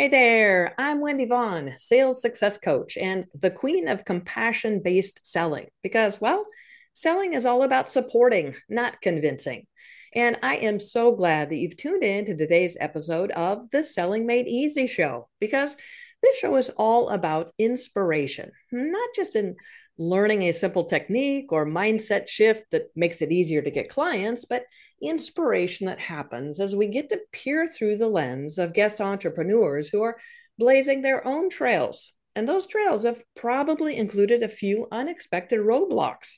Hey there, I'm Wendy Vaughn, sales success coach and the queen of compassion-based selling because, well, selling is all about supporting, not convincing. And I am so glad that you've tuned in to today's episode of The Selling Made Easy Show because this show is all about inspiration, not just in learning a simple technique or mindset shift that makes it easier to get clients, but inspiration that happens as we get to peer through the lens of guest entrepreneurs who are blazing their own trails. And those trails have probably included a few unexpected roadblocks,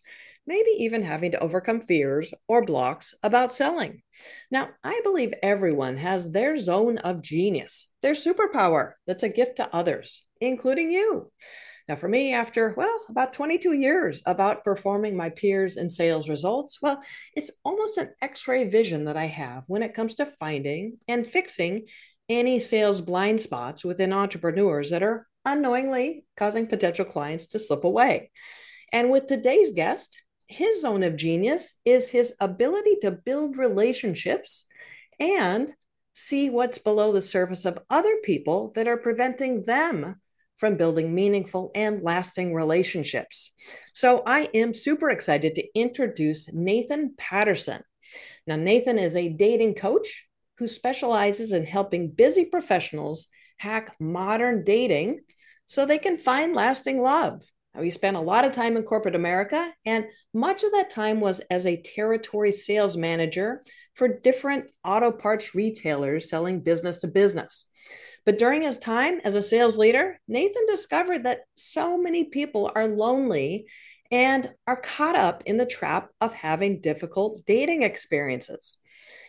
maybe even having to overcome fears or blocks about selling. Now, I believe everyone has their zone of genius, their superpower that's a gift to others, including you. Now, for me, after, about 22 years about performing my peers in sales results, it's almost an X-ray vision that I have when it comes to finding and fixing any sales blind spots within entrepreneurs that are unknowingly causing potential clients to slip away. And with today's guest, his zone of genius is his ability to build relationships and see what's below the surface of other people that are preventing them from building meaningful and lasting relationships. So I am super excited to introduce Nathan Patterson. Now, Nathan is a dating coach who specializes in helping busy professionals hack modern dating so they can find lasting love. Now, he spent a lot of time in corporate America, and much of that time was as a territory sales manager for different auto parts retailers selling business to business. But during his time as a sales leader, Nathan discovered that so many people are lonely and are caught up in the trap of having difficult dating experiences.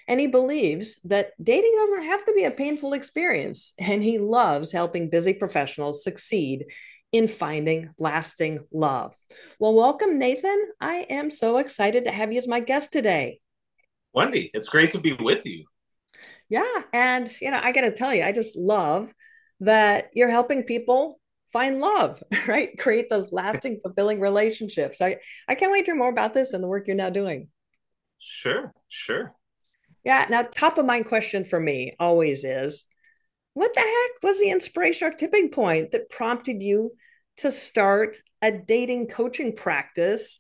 And he believes that dating doesn't have to be a painful experience, and he loves helping busy professionals succeed in finding lasting love. Well, welcome, Nathan. I am so excited to have you as my guest today. Wendy, it's great to be with you. Yeah. And, I got to tell you, I just love that you're helping people find love, right? Create those lasting, fulfilling relationships. I can't wait to hear more about this and the work you're now doing. Sure. Yeah. Now, top of mind question for me always is, what the heck was the inspiration or tipping point that prompted you to start a dating coaching practice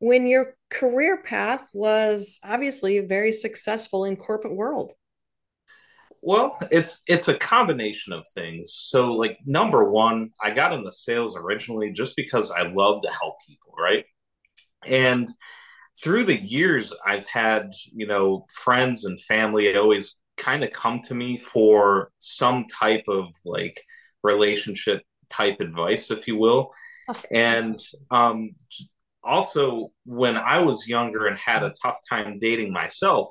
when your career path was obviously very successful in corporate world? Well, it's a combination of things. So, number one, I got into sales originally just because I love to help people, right? And through the years, I've had, friends and family always kind of come to me for some type of relationship type advice, if you will. Okay. And also, when I was younger and had a tough time dating myself,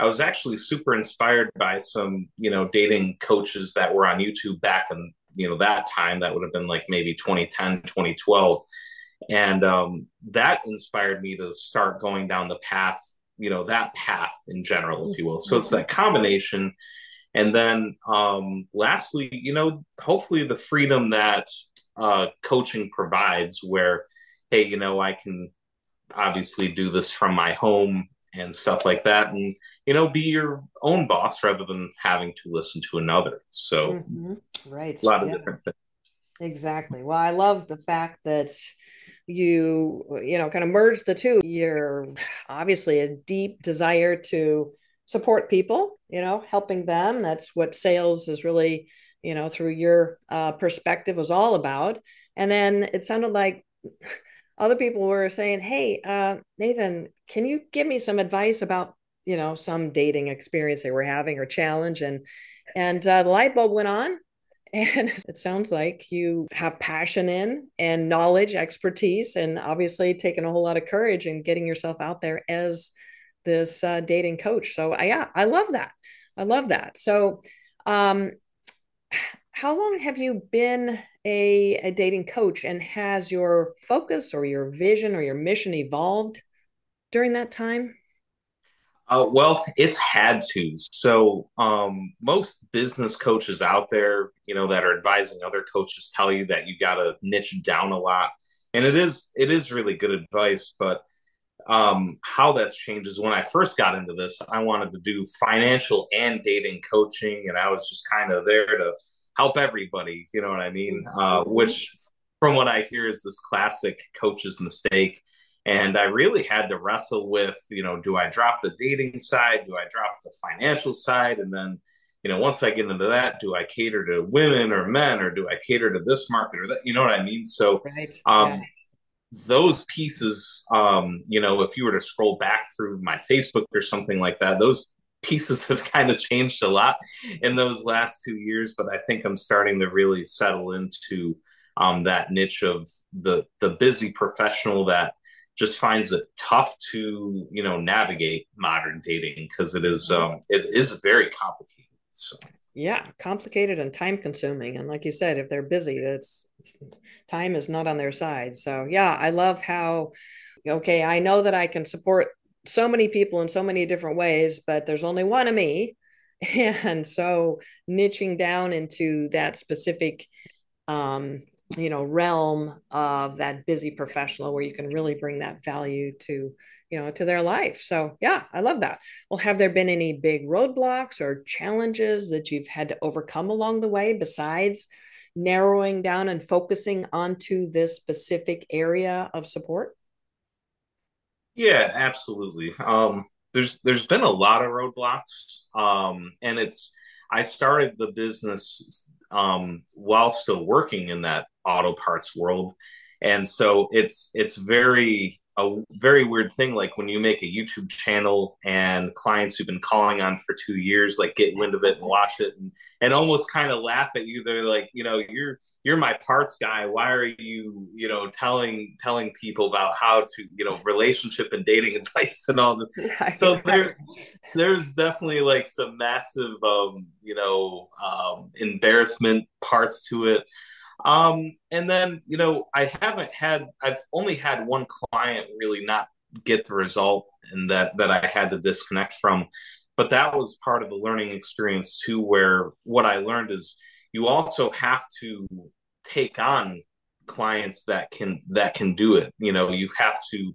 I was actually super inspired by some, dating coaches that were on YouTube back in, that time. That would have been maybe 2010, 2012. And that inspired me to start going down the path, that path in general, if you will. So it's that combination. And then lastly, hopefully the freedom that coaching provides where, hey, I can obviously do this from my home and stuff like that, and be your own boss rather than having to listen to another. So right, a lot of different things. Exactly. Well, I love the fact that you kind of merge the two. You're obviously a deep desire to support people, helping them. That's what sales is really, through your perspective was all about. And then it sounded like other people were saying, hey, Nathan, can you give me some advice about, some dating experience they were having or challenge? And the light bulb went on. And it sounds like you have passion in and knowledge, expertise, and obviously taking a whole lot of courage and getting yourself out there as this dating coach. So I love that. So how long have you been a dating coach, and has your focus or your vision or your mission evolved during that time? It's had to. So most business coaches out there, that are advising other coaches tell you that you got to niche down a lot. And it is really good advice. But how that's changed is when I first got into this, I wanted to do financial and dating coaching. And I was just kind of there to help everybody. You know what I mean? Which from what I hear is this classic coach's mistake. And I really had to wrestle with, you know, do I drop the dating side? Do I drop the financial side? And then, you know, once I get into that, do I cater to women or men, or do I cater to this market or that? You know what I mean? So those pieces, you know, if you were to scroll back through my Facebook or something like that, those pieces have kind of changed a lot in those last 2 years. But I think I'm starting to really settle into that niche of the busy professional that just finds it tough to, you know, navigate modern dating, because it is very complicated. So. Yeah, complicated and time consuming. And like you said, if they're busy, it's time is not on their side. So yeah, I love how, okay, I know that I can support so many people in so many different ways, but there's only one of me. And so niching down into that specific, you know, realm of that busy professional where you can really bring that value to, you know, to their life. So yeah, I love that. Well, have there been any big roadblocks or challenges that you've had to overcome along the way, besides narrowing down and focusing onto this specific area of support? Yeah, absolutely. There's been a lot of roadblocks. And I started the business while still working in that auto parts world. And so it's a very weird thing. Like when you make a YouTube channel and clients who've been calling on for 2 years, like get wind of it and watch it and almost kind of laugh at you. They're like, you know, you're my parts guy. Why are you, you know, telling people about how to, you know, relationship and dating advice and all this. So there's definitely like some massive, you know, embarrassment parts to it. And then, you know, I've only had one client really not get the result, and that I had to disconnect from, but that was part of the learning experience too, where what I learned is you also have to take on clients that can do it. You know, you have to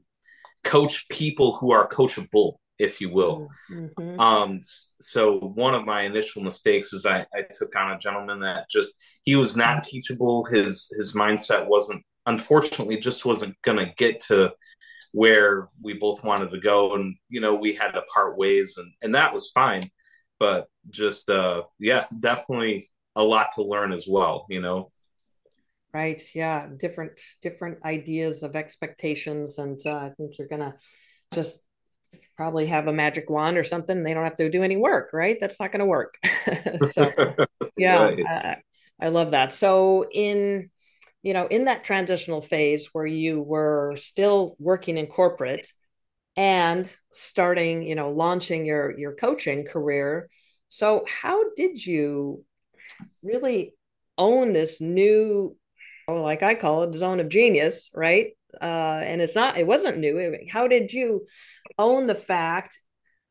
coach people who are coachable, if you will. Mm-hmm. So one of my initial mistakes is I took on a gentleman that just, he was not teachable. His mindset wasn't going to get to where we both wanted to go. And, you know, we had to part ways, and that was fine, but just, yeah, definitely a lot to learn as well, you know? Right. Yeah. Different ideas of expectations. And I think you're going to just probably have a magic wand or something. They don't have to do any work, right? That's not going to work. So, yeah, right. I love that. So in that transitional phase where you were still working in corporate and starting, you know, launching your coaching career. So how did you really own this new, like I call it, zone of genius, right? And it wasn't new. How did you own the fact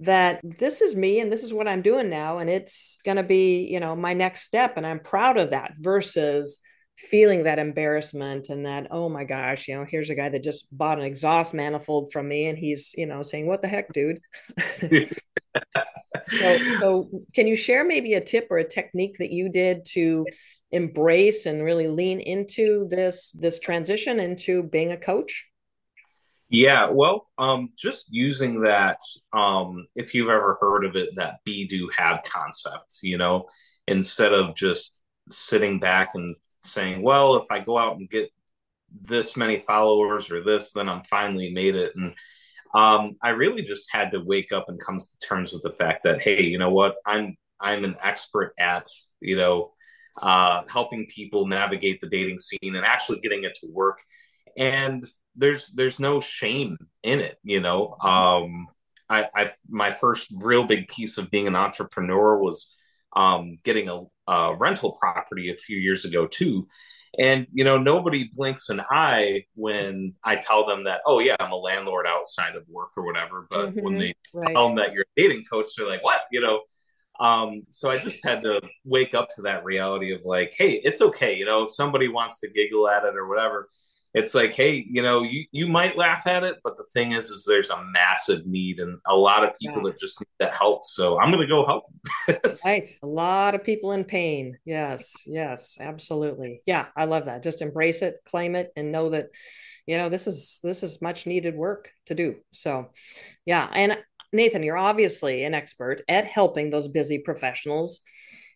that this is me and this is what I'm doing now, and it's going to be, you know, my next step, and I'm proud of that, versus feeling that embarrassment and that, oh my gosh, you know, here's a guy that just bought an exhaust manifold from me and he's, you know, saying, what the heck, dude? So can you share maybe a tip or a technique that you did to embrace and really lean into this transition into being a coach? Yeah, well, just using that, if you've ever heard of it, that be, do, have concept, you know, instead of just sitting back and saying, well, if I go out and get this many followers or this, then I'm finally made it. And I really just had to wake up and come to terms with the fact that, hey, you know what, I'm an expert at, you know, helping people navigate the dating scene and actually getting it to work. And there's no shame in it. You know, my first real big piece of being an entrepreneur was getting a rental property a few years ago too. And, you know, nobody blinks an eye when I tell them that, oh yeah, I'm a landlord outside of work or whatever. But mm-hmm, when they tell them that you're a dating coach, they're like, what? You know? So I just had to wake up to that reality of like, hey, it's okay. You know, if somebody wants to giggle at it or whatever, It's like, hey, you know, you might laugh at it, but the thing is there's a massive need and a lot of people that just need that help. So I'm going to go help them. Right. A lot of people in pain. Yes. Yes, absolutely. Yeah. I love that. Just embrace it, claim it, and know that, you know, this is much needed work to do. So yeah. And Nathan, you're obviously an expert at helping those busy professionals,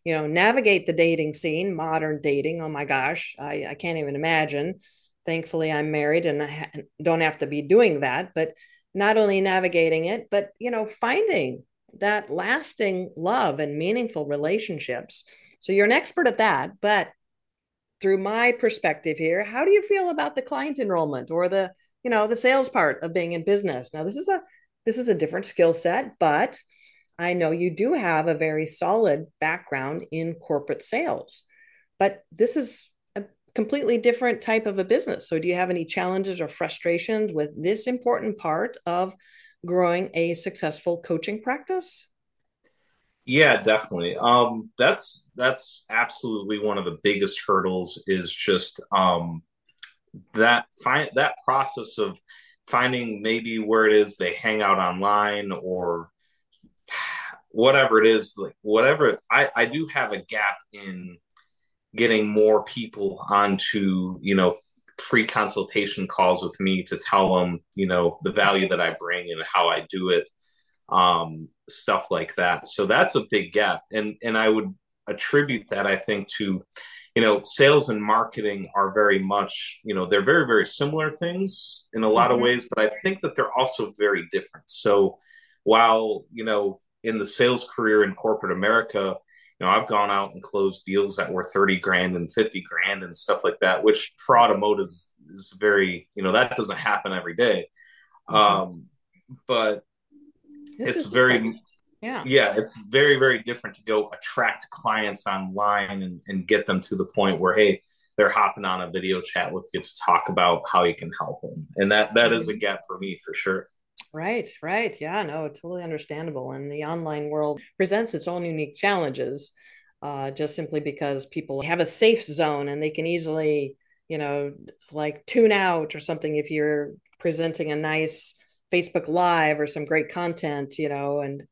you know, navigate the dating scene, modern dating. Oh my gosh. I can't even imagine. Thankfully, I'm married and I don't have to be doing that, but not only navigating it, but, you know, finding that lasting love and meaningful relationships. So you're an expert at that, but through my perspective here, how do you feel about the client enrollment or the, you know, the sales part of being in business? Now, this is a different skill set, but I know you do have a very solid background in corporate sales, but this is completely different type of a business. So do you have any challenges or frustrations with this important part of growing a successful coaching practice? Yeah, definitely. That's absolutely one of the biggest hurdles is just that process of finding maybe where it is they hang out online or whatever it is, like whatever. I do have a gap in getting more people onto, you know, free consultation calls with me to tell them, you know, the value that I bring and how I do it, stuff like that. So that's a big gap. And I would attribute that, I think, to, you know, sales and marketing are very much, you know, they're very, very similar things in a lot of ways, but I think that they're also very different. So while, you know, in the sales career in corporate America, you know, I've gone out and closed deals that were $30,000 and $50,000 and stuff like that, which for automotive is very, you know, that doesn't happen every day. But this it's very, different. Yeah, it's very, very different to go attract clients online and get them to the point where, hey, they're hopping on a video chat. Let's get to talk about how you can help them. And that is a gap for me for sure. Right. Yeah, no, totally understandable. And the online world presents its own unique challenges, just simply because people have a safe zone and they can easily, you know, like tune out or something if you're presenting a nice Facebook Live or some great content, you know, and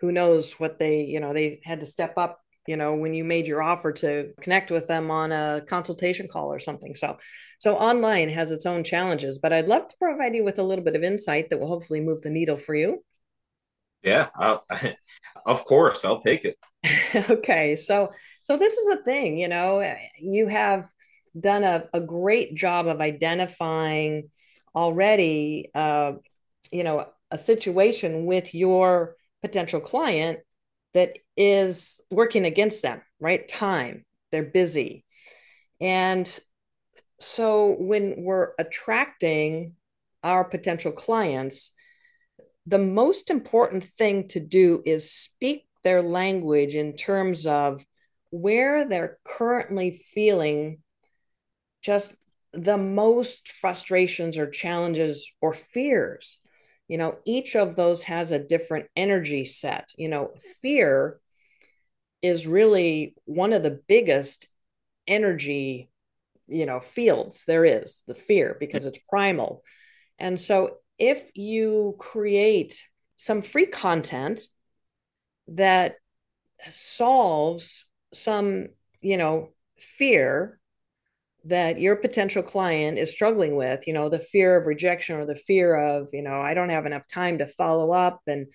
who knows what they, you know, they had to step up, you know, when you made your offer to connect with them on a consultation call or something. So online has its own challenges, but I'd love to provide you with a little bit of insight that will hopefully move the needle for you. Yeah, of course, I'll take it. Okay. So this is the thing, you know, you have done a great job of identifying already, you know, a situation with your potential client that is working against them, right? Time, they're busy. And so when we're attracting our potential clients, the most important thing to do is speak their language in terms of where they're currently feeling just the most frustrations or challenges or fears. You know, each of those has a different energy set. You know, fear is really one of the biggest energy, you know, fields there is, the fear, because it's primal. And so if you create some free content that solves some, you know, fear that your potential client is struggling with, you know, the fear of rejection or the fear of, you know, I don't have enough time to follow up and,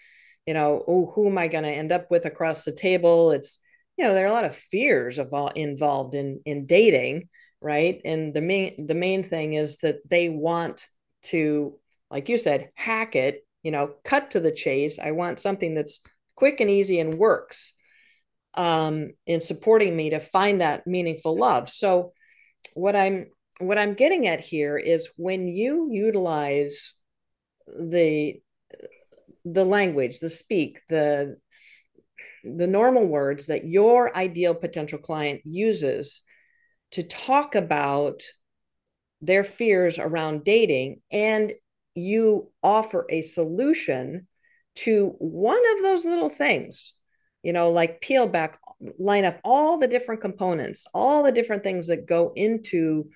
you know, oh, who am I going to end up with across the table? It's, you know, there are a lot of fears involved in dating, right? And the main thing is that they want to, like you said, hack it, you know, cut to the chase. I want something that's quick and easy and works in supporting me to find that meaningful love. So what I'm getting at here is when you utilize the language, the speak, the normal words that your ideal potential client uses to talk about their fears around dating, and you offer a solution to one of those little things, you know, like peel back, line up all the different components, all the different things that go into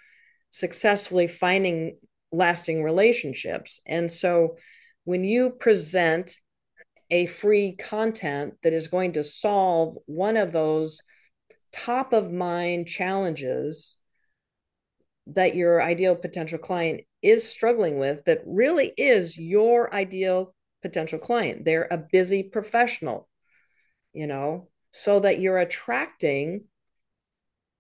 successfully finding lasting relationships. And so when you present a free content that is going to solve one of those top of mind challenges that your ideal potential client is struggling with, that really is your ideal potential client. They're a busy professional, you know, so that you're attracting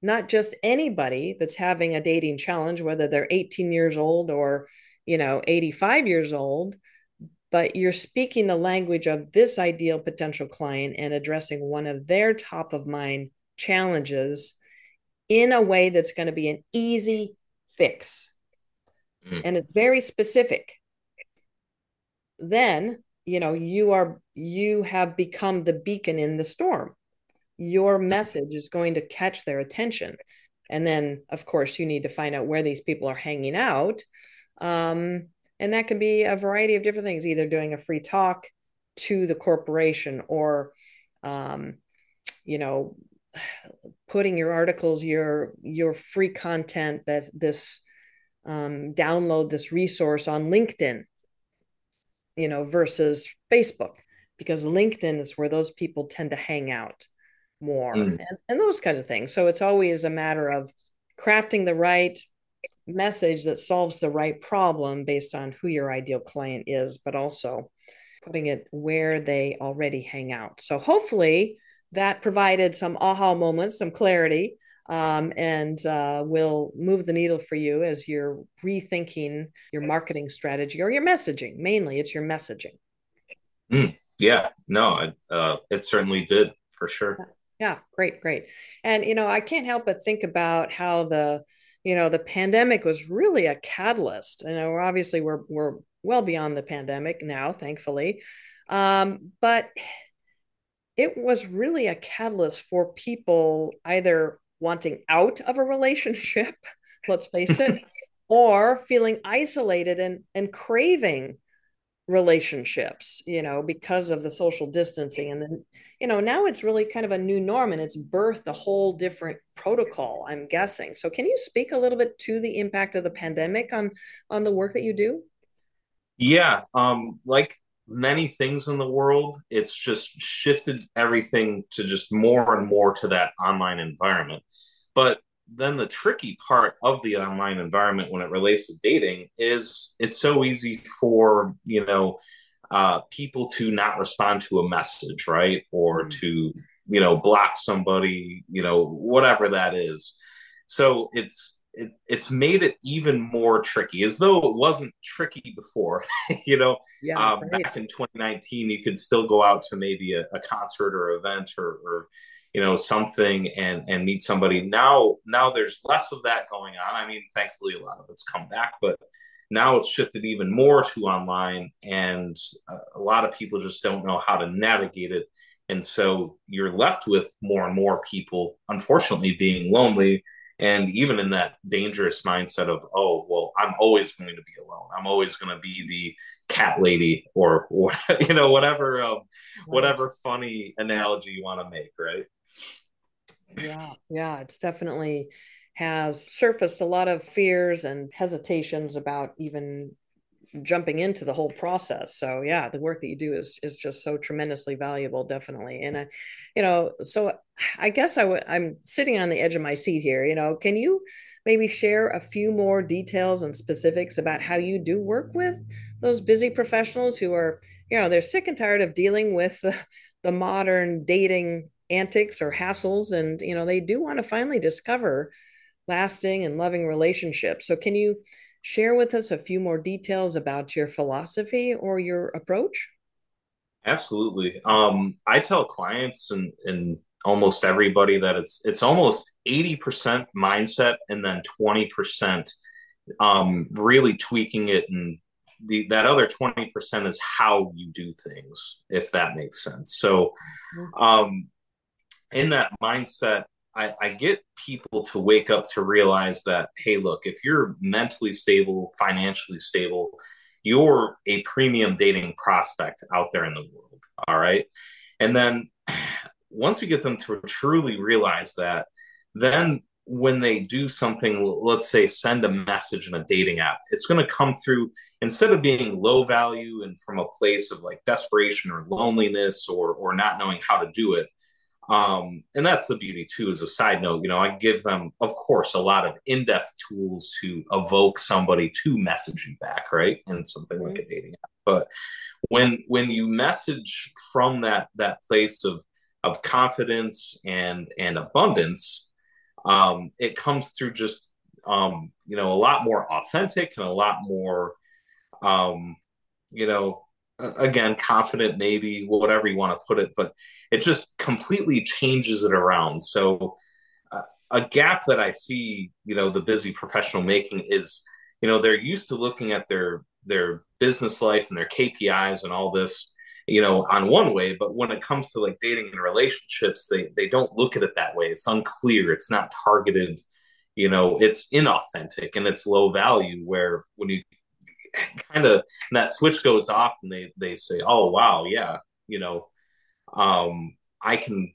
not just anybody that's having a dating challenge, whether they're 18 years old or, you know, 85 years old, but you're speaking the language of this ideal potential client and addressing one of their top of mind challenges in a way that's going to be an easy fix. And it's very specific. Then, you know, you have become the beacon in the storm. Your message is going to catch their attention. And then, of course, you need to find out where these people are hanging out. And that can be a variety of different things, either doing a free talk to the corporation or, you know, putting your articles, your free content, that this download this resource on LinkedIn, you know, versus Facebook, because LinkedIn is where those people tend to hang out more and those kinds of things. So it's always a matter of crafting the right message that solves the right problem based on who your ideal client is, but also putting it where they already hang out. So hopefully that provided some aha moments, some clarity, and will move the needle for you as you're rethinking your marketing strategy or your messaging. Mainly it's your messaging. Yeah, no, it certainly did, for sure. Yeah, great. And, you know, I can't help but think about how the pandemic was really a catalyst. You know, obviously we're well beyond the pandemic now, thankfully. But it was really a catalyst for people either wanting out of a relationship, let's face it, or feeling isolated and craving relationships, you know, because of the social distancing. And then, you know, now it's really kind of a new norm, and it's birthed a whole different protocol, I'm guessing. So can you speak a little bit to the impact of the pandemic on the work that you do? Yeah. Like many things in the world, it's just shifted everything to just more and more to that online environment. But then the tricky part of the online environment when it relates to dating is it's so easy for, you know, people to not respond to a message, right? Or to, you know, block somebody, you know, whatever that is. So it's made it even more tricky, as though it wasn't tricky before, you know, right. Back in 2019, you could still go out to maybe a concert or event or, you know, something and meet somebody. Now there's less of that going on. I mean, thankfully, a lot of it's come back, but now it's shifted even more to online, and a lot of people just don't know how to navigate it. And so you're left with more and more people, unfortunately, being lonely. And even in that dangerous mindset of, oh, well, I'm always going to be alone. I'm always going to be the cat lady or you know, whatever funny analogy you want to make, right? Yeah. It's definitely has surfaced a lot of fears and hesitations about even jumping into the whole process. So yeah, the work that you do is just so tremendously valuable, definitely. And I, you know, so I guess I'm sitting on the edge of my seat here. You know, can you maybe share a few more details and specifics about how you do work with those busy professionals who are, you know, they're sick and tired of dealing with the modern dating antics or hassles, and, you know, they do want to finally discover lasting and loving relationships. So can you share with us a few more details about your philosophy or your approach? Absolutely. I tell clients and almost everybody that it's almost 80% mindset and then 20% really tweaking it. And that other 20% is how you do things, if that makes sense. So in that mindset, I get people to wake up to realize that, hey, look, if you're mentally stable, financially stable, you're a premium dating prospect out there in the world. All right. And then once we get them to truly realize that, then when they do something, let's say send a message in a dating app, it's going to come through, instead of being low value and from a place of like desperation or loneliness or not knowing how to do it. And that's the beauty too, as a side note, you know, I give them, of course, a lot of in-depth tools to evoke somebody to message you back, right? And something like a dating app. But when you message from that place of confidence and abundance, it comes through just, you know, a lot more authentic and a lot more, you know, again, confident, maybe whatever you want to put it, but it just completely changes it around. So a gap that I see, you know, the busy professional making is, you know, they're used to looking at their business life and their KPIs and all this, you know, on one way, but when it comes to like dating and relationships, they don't look at it that way. It's unclear. It's not targeted, you know, it's inauthentic and it's low value, where when you kind of, that switch goes off and they say, oh, wow, yeah, you know, I can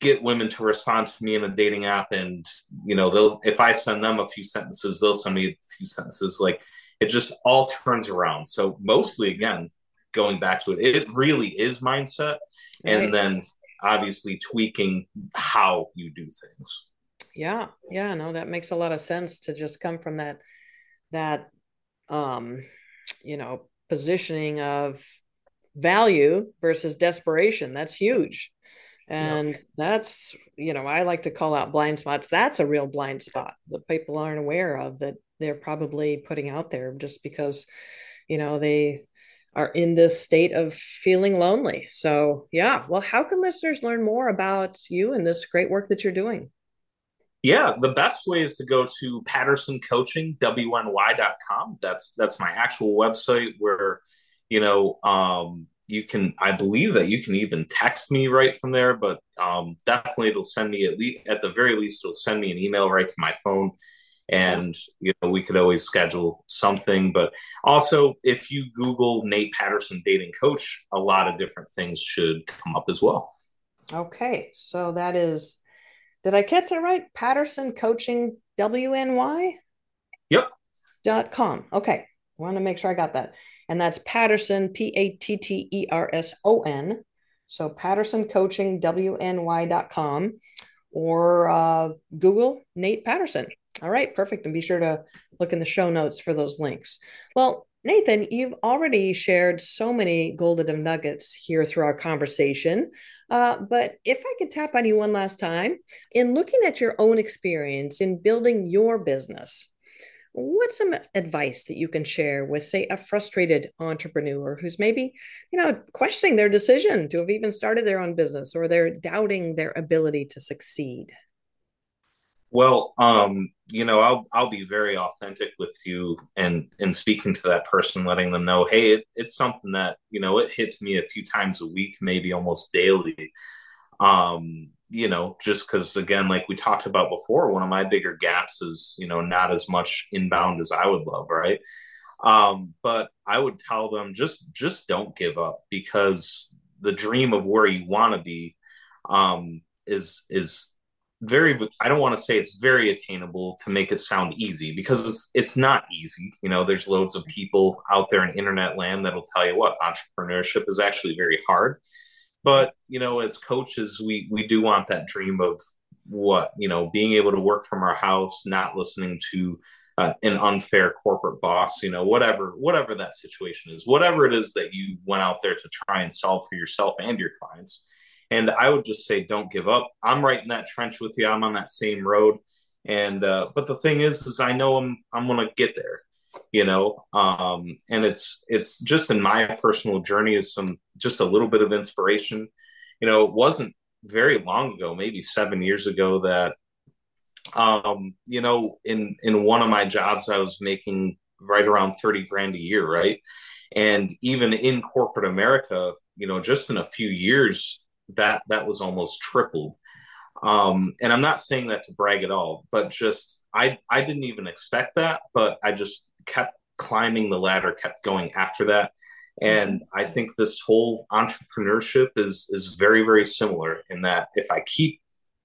get women to respond to me in a dating app. And, you know, they'll, if I send them a few sentences, they'll send me a few sentences. Like, it just all turns around. So mostly, again, going back to it, it really is mindset. And then obviously tweaking how you do things. Yeah. Yeah. No, that makes a lot of sense to just come from that, you know, positioning of value versus desperation. That's huge. And that's, you know, I like to call out blind spots. That's a real blind spot that people aren't aware of, that they're probably putting out there just because, you know, they are in this state of feeling lonely. So yeah, well, how can listeners learn more about you and this great work that you're doing? Yeah, the best way is to go to Patterson Coaching WNY.com. That's my actual website, where, you know, you can, I believe that you can even text me right from there, but definitely it'll send me, at the very least, it'll send me an email right to my phone. And, you know, we could always schedule something. But also, if you Google Nate Patterson dating coach, a lot of different things should come up as well. Okay. So that is, did I catch it right? Patterson Coaching WNY? Yep. .com. Okay. I want to make sure I got that. And that's Patterson, Patterson. So Patterson Coaching WNY.com, or Google Nate Patterson. All right, perfect. And be sure to look in the show notes for those links. Well, Nathan, you've already shared so many golden nuggets here through our conversation. But if I could tap on you one last time, in looking at your own experience in building your business, what's some advice that you can share with, say, a frustrated entrepreneur who's maybe, you know, questioning their decision to have even started their own business, or they're doubting their ability to succeed? Well, you know, I'll be very authentic with you and speaking to that person, letting them know, hey, it's something that, you know, it hits me a few times a week, maybe almost daily. You know, just because, again, like we talked about before, one of my bigger gaps is, you know, not as much inbound as I would love, right? But I would tell them, just don't give up, because the dream of where you want to be is very, I don't want to say it's very attainable to make it sound easy, because it's not easy. You know, there's loads of people out there in internet land that'll tell you what, entrepreneurship is actually very hard. But, you know, as coaches, we do want that dream of what, you know, being able to work from our house, not listening to an unfair corporate boss, you know, whatever that situation is, whatever it is that you went out there to try and solve for yourself and your clients. And I would just say, don't give up. I'm right in that trench with you. I'm on that same road. And, but the thing is I know I'm going to get there, you know? And it's just, in my personal journey, is just a little bit of inspiration. You know, it wasn't very long ago, maybe 7 years ago, that, you know, in one of my jobs, I was making right around 30 grand a year. Right. And even in corporate America, you know, just in a few years, that was almost tripled. And I'm not saying that to brag at all, but just, I didn't even expect that, but I just kept climbing the ladder, kept going after that. And I think this whole entrepreneurship is very, very similar in that if I keep,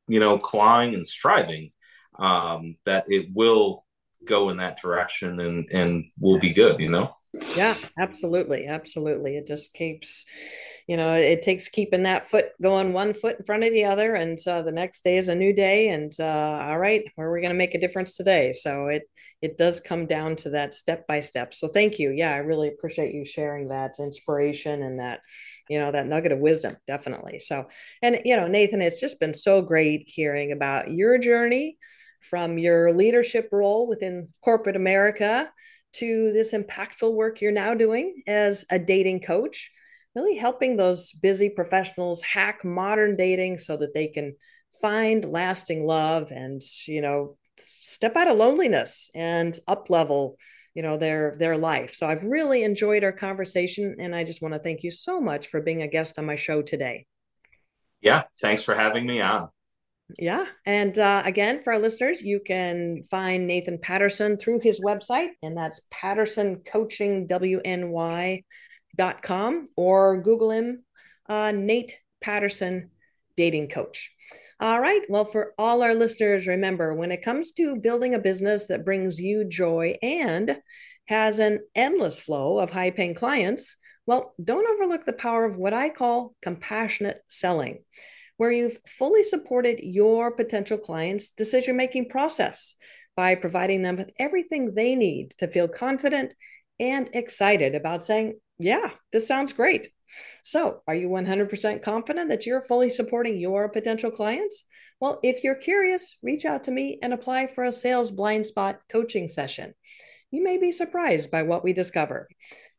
you know, clawing and striving, that it will go in that direction and will be good, you know? Yeah, absolutely. Absolutely. It just keeps, you know, it takes keeping that foot going, one foot in front of the other. And so the next day is a new day and, all right, where are we going to make a difference today? So it does come down to that step-by-step. So thank you. Yeah. I really appreciate you sharing that inspiration and that, you know, that nugget of wisdom, definitely. So, and, you know, Nathan, it's just been so great hearing about your journey from your leadership role within corporate America to this impactful work you're now doing as a dating coach, really helping those busy professionals hack modern dating so that they can find lasting love and, you know, step out of loneliness and up-level, you know, their life. So I've really enjoyed our conversation, and I just want to thank you so much for being a guest on my show today. Yeah, thanks for having me on. Yeah. And again, for our listeners, you can find Nathan Patterson through his website, and that's PattersonCoachingWNY.com, or Google him, Nate Patterson Dating Coach. All right. Well, for all our listeners, remember, when it comes to building a business that brings you joy and has an endless flow of high-paying clients, well, don't overlook the power of what I call compassionate selling, where you've fully supported your potential clients' decision-making process by providing them with everything they need to feel confident and excited about saying, yeah, this sounds great. So are you 100% confident that you're fully supporting your potential clients? Well, if you're curious, reach out to me and apply for a sales blind spot coaching session. You may be surprised by what we discover.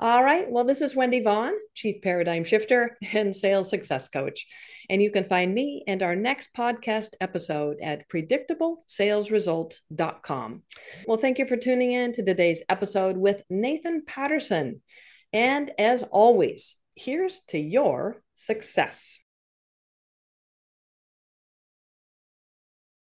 All right. Well, this is Wendy Vaughn, Chief Paradigm Shifter and Sales Success Coach. And you can find me and our next podcast episode at PredictableSalesResults.com. Well, thank you for tuning in to today's episode with Nathan Patterson. And as always, here's to your success.